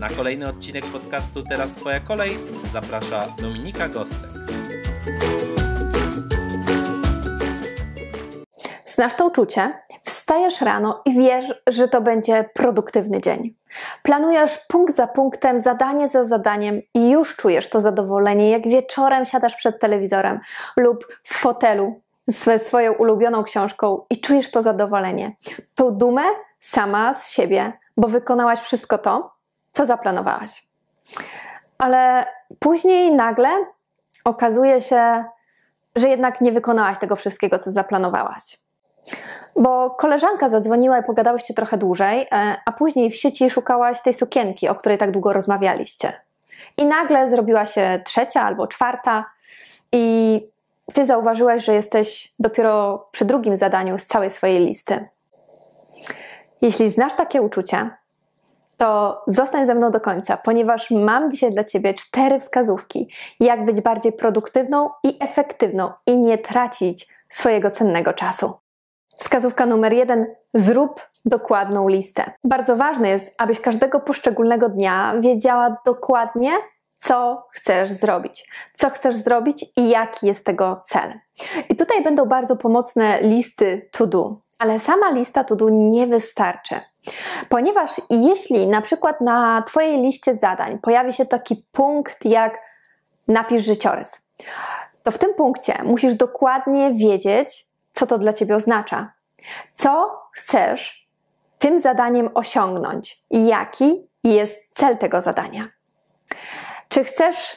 Na kolejny odcinek podcastu Teraz Twoja kolej zaprasza Dominika Gostek. Znasz to uczucie? Wstajesz rano i wiesz, że to będzie produktywny dzień. Planujesz punkt za punktem, zadanie za zadaniem i już czujesz to zadowolenie, jak wieczorem siadasz przed telewizorem lub w fotelu ze swoją ulubioną książką i czujesz to zadowolenie. Tą dumę sama z siebie, bo wykonałaś wszystko to, co zaplanowałaś. Ale później nagle okazuje się, że jednak nie wykonałaś tego wszystkiego, co zaplanowałaś. Bo koleżanka zadzwoniła i pogadałyście trochę dłużej, a później w sieci szukałaś tej sukienki, o której tak długo rozmawialiście. I nagle zrobiła się trzecia albo czwarta i ty zauważyłaś, że jesteś dopiero przy drugim zadaniu z całej swojej listy. Jeśli znasz takie uczucia, to zostań ze mną do końca, ponieważ mam dzisiaj dla Ciebie 4 wskazówki, jak być bardziej produktywną i efektywną i nie tracić swojego cennego czasu. Wskazówka numer 1. Zrób dokładną listę. Bardzo ważne jest, abyś każdego poszczególnego dnia wiedziała dokładnie, co chcesz zrobić. Co chcesz zrobić i jaki jest tego cel. I tutaj będą bardzo pomocne listy to do. Ale sama lista to do nie wystarczy. Ponieważ jeśli na przykład na Twojej liście zadań pojawi się taki punkt jak napisz życiorys, to w tym punkcie musisz dokładnie wiedzieć, co to dla Ciebie oznacza. Co chcesz tym zadaniem osiągnąć? Jaki jest cel tego zadania? Czy chcesz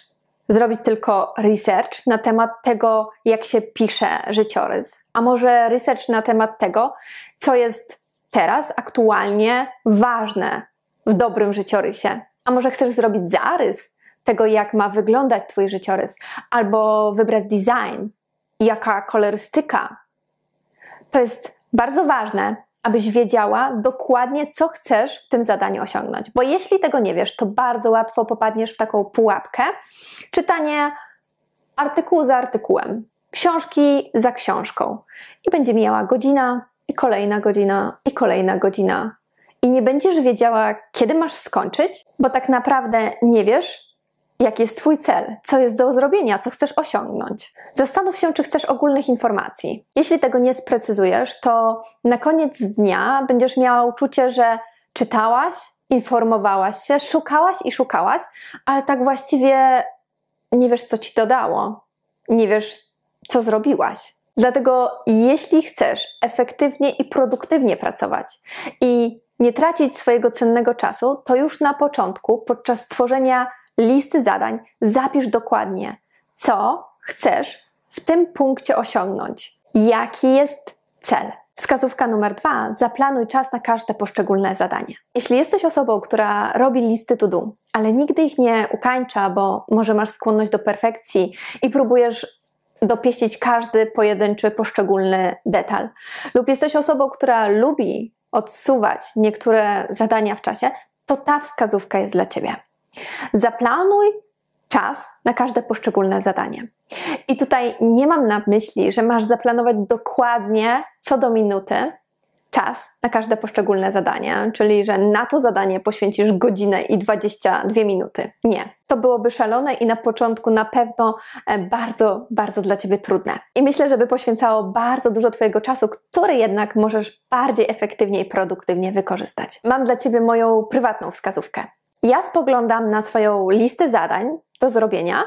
zrobić tylko research na temat tego, jak się pisze życiorys? A może research na temat tego, co jest teraz aktualnie ważne w dobrym życiorysie? A może chcesz zrobić zarys tego, jak ma wyglądać Twój życiorys? Albo wybrać design, jaka kolorystyka? To jest bardzo ważne, abyś wiedziała dokładnie, co chcesz w tym zadaniu osiągnąć. Bo jeśli tego nie wiesz, to bardzo łatwo popadniesz w taką pułapkę czytanie artykułu za artykułem, książki za książką. I będzie mijała godzina, i kolejna godzina, i kolejna godzina. I nie będziesz wiedziała, kiedy masz skończyć, bo tak naprawdę nie wiesz, jaki jest Twój cel, co jest do zrobienia, co chcesz osiągnąć. Zastanów się, czy chcesz ogólnych informacji. Jeśli tego nie sprecyzujesz, to na koniec dnia będziesz miała uczucie, że czytałaś, informowałaś się, szukałaś i szukałaś, ale tak właściwie nie wiesz, co Ci dodało. Nie wiesz, co zrobiłaś. Dlatego jeśli chcesz efektywnie i produktywnie pracować i nie tracić swojego cennego czasu, to już na początku, podczas tworzenia listy zadań, zapisz dokładnie, co chcesz w tym punkcie osiągnąć. Jaki jest cel? Wskazówka numer 2. Zaplanuj czas na każde poszczególne zadanie. Jeśli jesteś osobą, która robi listy to do, ale nigdy ich nie ukańcza, bo może masz skłonność do perfekcji i próbujesz dopieścić każdy pojedynczy, poszczególny detal. Lub jesteś osobą, która lubi odsuwać niektóre zadania w czasie, to ta wskazówka jest dla Ciebie. Zaplanuj czas na każde poszczególne zadanie. I tutaj nie mam na myśli, że masz zaplanować dokładnie co do minuty czas na każde poszczególne zadanie, czyli że na to zadanie poświęcisz godzinę i 22 minuty. Nie. To byłoby szalone i na początku na pewno bardzo, bardzo dla Ciebie trudne. I myślę, że by poświęcało bardzo dużo Twojego czasu, który jednak możesz bardziej efektywnie i produktywnie wykorzystać. Mam dla Ciebie moją prywatną wskazówkę. Ja spoglądam na swoją listę zadań do zrobienia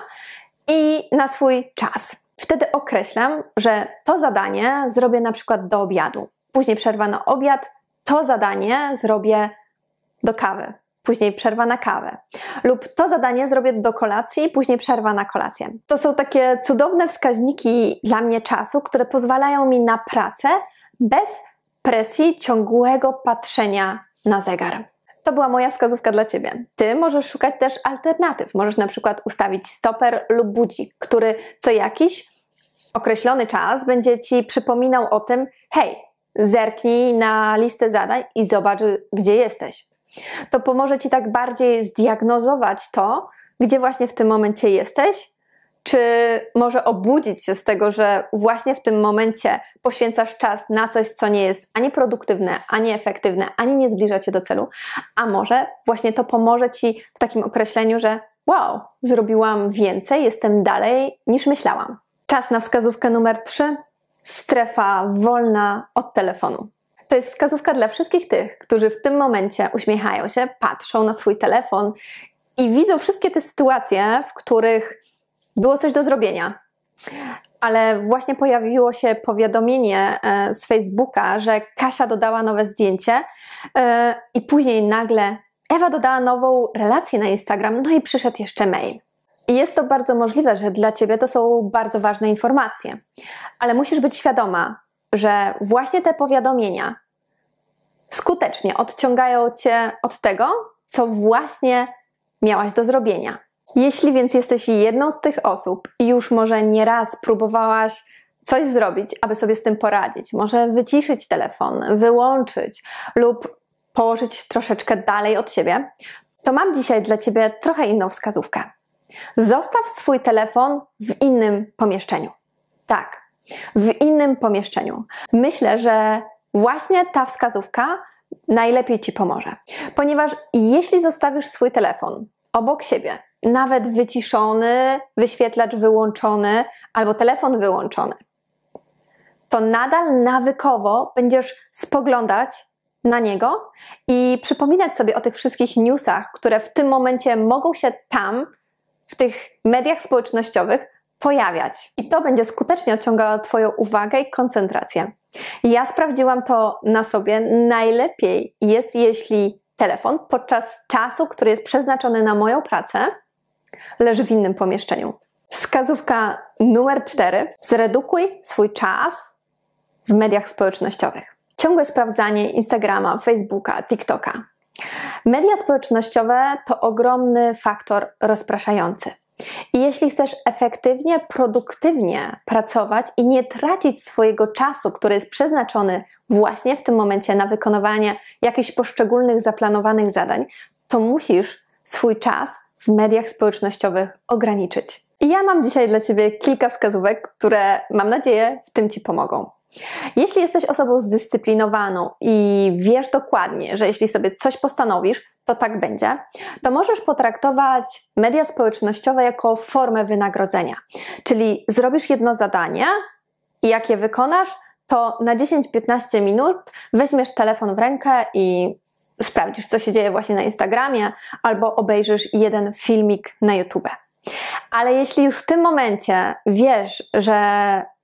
i na swój czas. Wtedy określam, że to zadanie zrobię na przykład do obiadu. Później przerwa na obiad, to zadanie zrobię do kawy, później przerwa na kawę. Lub to zadanie zrobię do kolacji, później przerwa na kolację. To są takie cudowne wskaźniki dla mnie czasu, które pozwalają mi na pracę bez presji ciągłego patrzenia na zegar. To była moja wskazówka dla Ciebie. Ty możesz szukać też alternatyw. Możesz na przykład ustawić stoper lub budzik, który co jakiś określony czas będzie Ci przypominał o tym, hej, zerknij na listę zadań i zobacz, gdzie jesteś. To pomoże Ci tak bardziej zdiagnozować to, gdzie właśnie w tym momencie jesteś, czy może obudzić się z tego, że właśnie w tym momencie poświęcasz czas na coś, co nie jest ani produktywne, ani efektywne, ani nie zbliża Cię do celu, a może właśnie to pomoże Ci w takim określeniu, że wow, zrobiłam więcej, jestem dalej niż myślałam. Czas na wskazówkę numer 3. Strefa wolna od telefonu. To jest wskazówka dla wszystkich tych, którzy w tym momencie uśmiechają się, patrzą na swój telefon i widzą wszystkie te sytuacje, w których było coś do zrobienia, ale właśnie pojawiło się powiadomienie z Facebooka, że Kasia dodała nowe zdjęcie i później nagle Ewa dodała nową relację na Instagram, no i przyszedł jeszcze mail. I jest to bardzo możliwe, że dla Ciebie to są bardzo ważne informacje, ale musisz być świadoma, że właśnie te powiadomienia skutecznie odciągają Cię od tego, co właśnie miałaś do zrobienia. Jeśli więc jesteś jedną z tych osób i już może nieraz próbowałaś coś zrobić, aby sobie z tym poradzić, może wyciszyć telefon, wyłączyć lub położyć troszeczkę dalej od siebie, to mam dzisiaj dla Ciebie trochę inną wskazówkę. Zostaw swój telefon w innym pomieszczeniu. Tak, w innym pomieszczeniu. Myślę, że właśnie ta wskazówka najlepiej Ci pomoże, ponieważ jeśli zostawisz swój telefon obok siebie, nawet wyciszony, wyświetlacz wyłączony albo telefon wyłączony, to nadal nawykowo będziesz spoglądać na niego i przypominać sobie o tych wszystkich newsach, które w tym momencie mogą się tam, w tych mediach społecznościowych pojawiać. I to będzie skutecznie odciągało Twoją uwagę i koncentrację. Ja sprawdziłam to na sobie. Najlepiej jest, jeśli telefon podczas czasu, który jest przeznaczony na moją pracę, leży w innym pomieszczeniu. Wskazówka numer 4. Zredukuj swój czas w mediach społecznościowych. Ciągłe sprawdzanie Instagrama, Facebooka, TikToka. Media społecznościowe to ogromny faktor rozpraszający. I jeśli chcesz efektywnie, produktywnie pracować i nie tracić swojego czasu, który jest przeznaczony właśnie w tym momencie na wykonywanie jakichś poszczególnych zaplanowanych zadań, to musisz swój czas w mediach społecznościowych ograniczyć. I ja mam dzisiaj dla Ciebie kilka wskazówek, które mam nadzieję w tym Ci pomogą. Jeśli jesteś osobą zdyscyplinowaną i wiesz dokładnie, że jeśli sobie coś postanowisz, to tak będzie, to możesz potraktować media społecznościowe jako formę wynagrodzenia. Czyli zrobisz jedno zadanie i jak je wykonasz, to na 10-15 minut weźmiesz telefon w rękę i sprawdzisz, co się dzieje właśnie na Instagramie, albo obejrzysz jeden filmik na YouTube. Ale jeśli już w tym momencie wiesz, że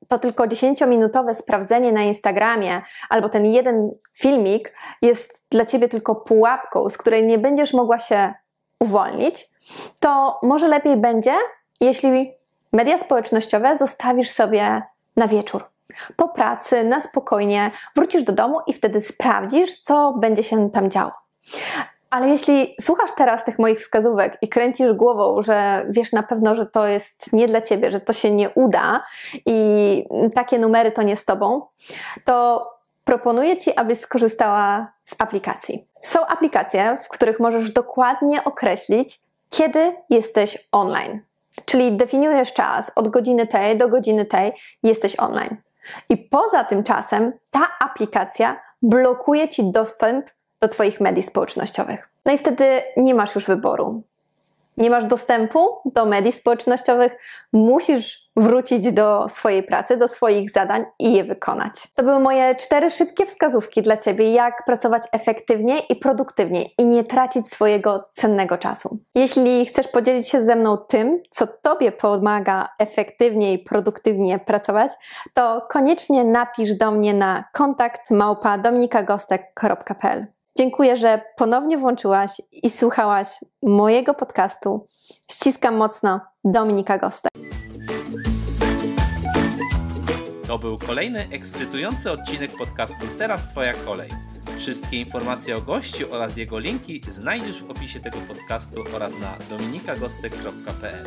to tylko 10-minutowe sprawdzenie na Instagramie albo ten jeden filmik jest dla Ciebie tylko pułapką, z której nie będziesz mogła się uwolnić, to może lepiej będzie, jeśli media społecznościowe zostawisz sobie na wieczór. Po pracy, na spokojnie, wrócisz do domu i wtedy sprawdzisz, co będzie się tam działo. Ale jeśli słuchasz teraz tych moich wskazówek i kręcisz głową, że wiesz na pewno, że to jest nie dla Ciebie, że to się nie uda i takie numery to nie z Tobą, to proponuję Ci, abyś skorzystała z aplikacji. Są aplikacje, w których możesz dokładnie określić, kiedy jesteś online. Czyli definiujesz czas od godziny tej do godziny tej, jesteś online. I poza tym czasem ta aplikacja blokuje Ci dostęp do Twoich mediów społecznościowych. No i wtedy nie masz już wyboru. Nie masz dostępu do mediów społecznościowych, musisz wrócić do swojej pracy, do swoich zadań i je wykonać. To były moje 4 szybkie wskazówki dla Ciebie, jak pracować efektywnie i produktywnie i nie tracić swojego cennego czasu. Jeśli chcesz podzielić się ze mną tym, co Tobie pomaga efektywnie i produktywnie pracować, to koniecznie napisz do mnie na kontakt@dominikagostek.pl. Dziękuję, że ponownie włączyłaś i słuchałaś mojego podcastu. Ściskam mocno, Dominika Gostek. To był kolejny ekscytujący odcinek podcastu Teraz Twoja Kolej. Wszystkie informacje o gościu oraz jego linki znajdziesz w opisie tego podcastu oraz na dominikagostek.pl.